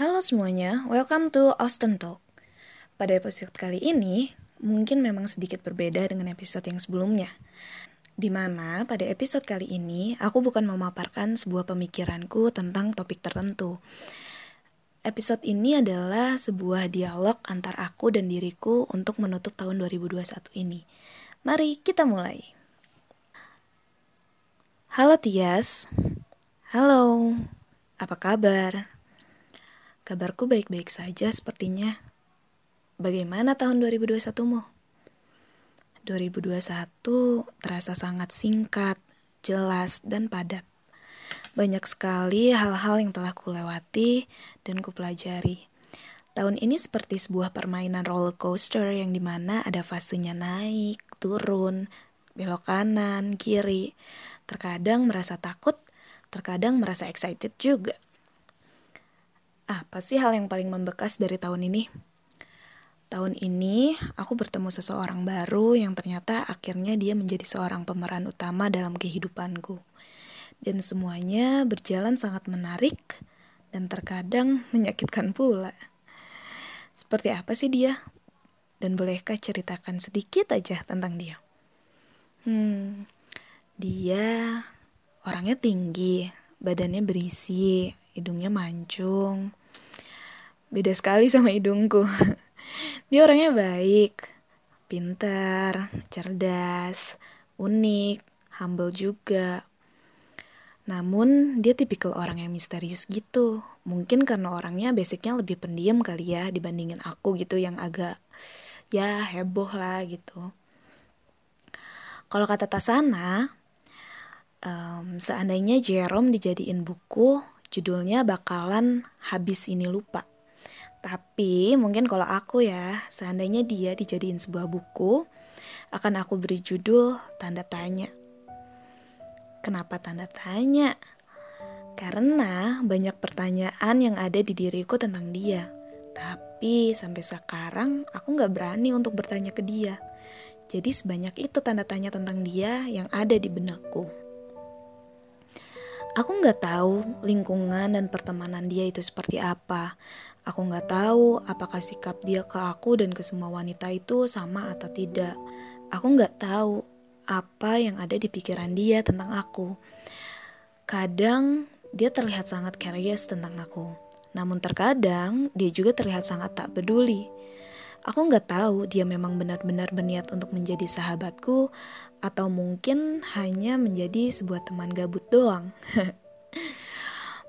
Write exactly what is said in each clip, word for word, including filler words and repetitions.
Halo semuanya, welcome to Austin Talk. Pada episode kali ini, mungkin memang sedikit berbeda dengan episode yang sebelumnya. Dimana pada episode kali ini, aku bukan memaparkan sebuah pemikiranku tentang topik tertentu. Episode ini adalah sebuah dialog antar aku dan diriku untuk menutup tahun dua ribu dua puluh satu ini. Mari kita mulai. Halo Tias. Halo, apa kabar? Kabarku baik-baik saja sepertinya. Bagaimana tahun dua ribu dua puluh satu-mu? dua ribu dua puluh satu terasa sangat singkat, jelas, dan padat. Banyak sekali hal-hal yang telah kulewati dan kupelajari. Tahun ini seperti sebuah permainan roller coaster yang dimana ada fasenya naik, turun, belok kanan, kiri. Terkadang merasa takut, terkadang merasa excited juga. Apa sih hal yang paling membekas dari tahun ini? Tahun ini, aku bertemu seseorang baru yang ternyata akhirnya dia menjadi seorang pemeran utama dalam kehidupanku. Dan semuanya berjalan sangat menarik dan terkadang menyakitkan pula. Seperti apa sih dia? Dan bolehkah ceritakan sedikit aja tentang dia? Hmm, dia orangnya tinggi, badannya berisi, hidungnya mancung. Beda sekali sama hidungku. Dia orangnya baik, pintar, cerdas, unik, humble juga. Namun dia tipikal orang yang misterius gitu. Mungkin karena orangnya basicnya lebih pendiam kali ya dibandingin aku gitu yang agak ya heboh lah gitu. Kalau kata Tasana, um, seandainya Jerome dijadiin buku, judulnya bakalan habis ini lupa. Tapi mungkin kalau aku ya, seandainya dia dijadiin sebuah buku, akan aku beri judul tanda tanya. Kenapa tanda tanya? Karena banyak pertanyaan yang ada di diriku tentang dia. Tapi sampai sekarang aku gak berani untuk bertanya ke dia. Jadi sebanyak itu tanda tanya tentang dia yang ada di benakku. Aku gak tahu lingkungan dan pertemanan dia itu seperti apa. Aku gak tahu apakah sikap dia ke aku dan ke semua wanita itu sama atau tidak. Aku gak tahu apa yang ada di pikiran dia tentang aku. Kadang dia terlihat sangat curious tentang aku. Namun terkadang dia juga terlihat sangat tak peduli. Aku gak tahu dia memang benar-benar berniat untuk menjadi sahabatku atau mungkin hanya menjadi sebuah teman gabut doang.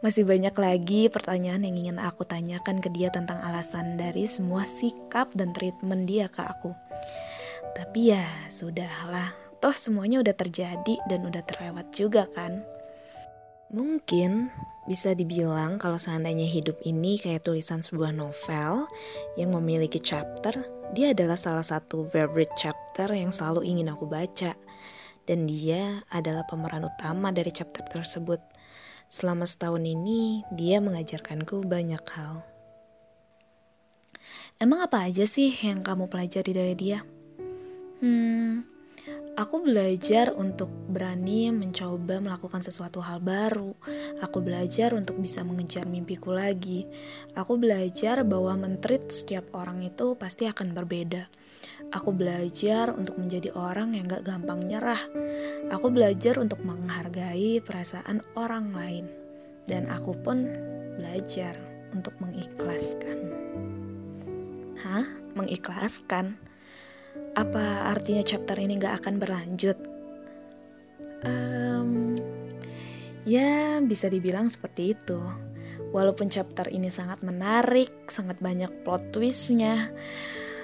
Masih banyak lagi pertanyaan yang ingin aku tanyakan ke dia tentang alasan dari semua sikap dan treatment dia ke aku. Tapi ya sudahlah, toh semuanya udah terjadi dan udah terlewat juga kan. Mungkin bisa dibilang kalau seandainya hidup ini kayak tulisan sebuah novel yang memiliki chapter, dia adalah salah satu favorite chapter yang selalu ingin aku baca. Dan dia adalah pemeran utama dari chapter tersebut. Selama setahun ini, dia mengajarkanku banyak hal. Emang apa aja sih yang kamu pelajari dari dia? Hmm, aku belajar untuk berani mencoba melakukan sesuatu hal baru. Aku belajar untuk bisa mengejar mimpiku lagi. Aku belajar bahwa men-treat setiap orang itu pasti akan berbeda. Aku belajar untuk menjadi orang yang gak gampang nyerah. Aku belajar untuk menghargai perasaan orang lain. Dan aku pun belajar untuk mengikhlaskan. Hah? Mengikhlaskan? Apa artinya chapter ini gak akan berlanjut? Um, ya bisa dibilang seperti itu. Walaupun chapter ini sangat menarik, sangat banyak plot twistnya,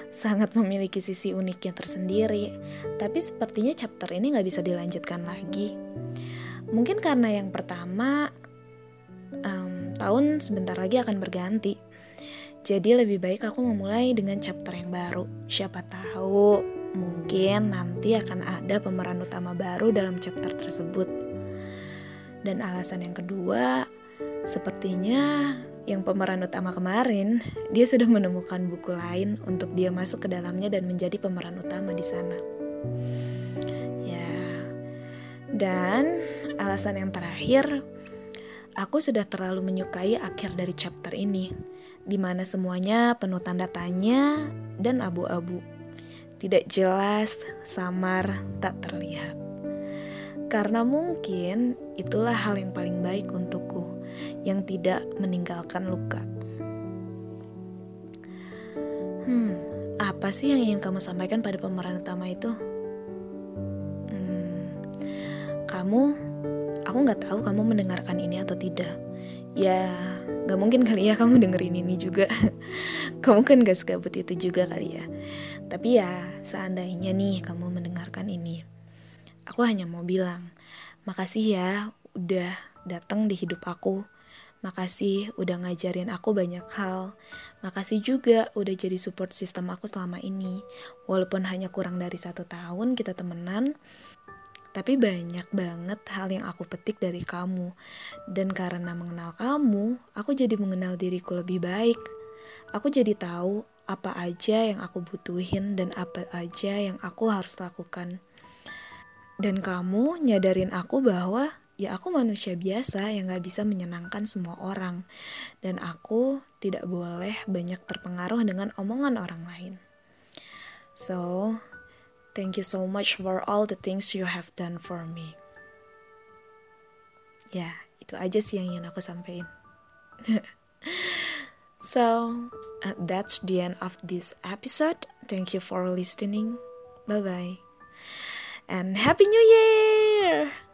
sangat memiliki sisi uniknya tersendiri, tapi sepertinya chapter ini gak bisa dilanjutkan lagi. Mungkin karena yang pertama, um, tahun sebentar lagi akan berganti. Jadi lebih baik aku memulai dengan chapter yang baru. Siapa tahu, mungkin nanti akan ada pemeran utama baru dalam chapter tersebut. Dan alasan yang kedua, sepertinya yang pemeran utama kemarin, dia sudah menemukan buku lain untuk dia masuk ke dalamnya dan menjadi pemeran utama di sana. Ya. Dan alasan yang terakhir, aku sudah terlalu menyukai akhir dari chapter ini. di mana semuanya penuh tanda tanya dan abu-abu. Tidak jelas, samar, tak terlihat. Karena mungkin itulah hal yang paling baik untukku, yang tidak meninggalkan luka. Hmm, apa sih yang ingin kamu sampaikan pada pemeran utama itu? Hmm, kamu... Aku gak tahu kamu mendengarkan ini atau tidak. Ya, gak mungkin kali ya kamu dengerin ini juga. Kamu kan gak segabut itu juga kali ya. Tapi ya, seandainya nih kamu mendengarkan ini, aku hanya mau bilang, makasih ya udah datang di hidup aku. Makasih udah ngajarin aku banyak hal. Makasih juga udah jadi support system aku selama ini. Walaupun hanya kurang dari satu tahun kita temenan, tapi banyak banget hal yang aku petik dari kamu. Dan karena mengenal kamu, aku jadi mengenal diriku lebih baik. Aku jadi tahu apa aja yang aku butuhin dan apa aja yang aku harus lakukan. Dan kamu nyadarin aku bahwa ya aku manusia biasa yang gak bisa menyenangkan semua orang. Dan aku tidak boleh banyak terpengaruh dengan omongan orang lain. So... Thank you so much for all the things you have done for me. Ya, itu aja sih yang ingin aku sampaikan. So, uh, that's the end of this episode. Thank you for listening. Bye-bye. And Happy New Year!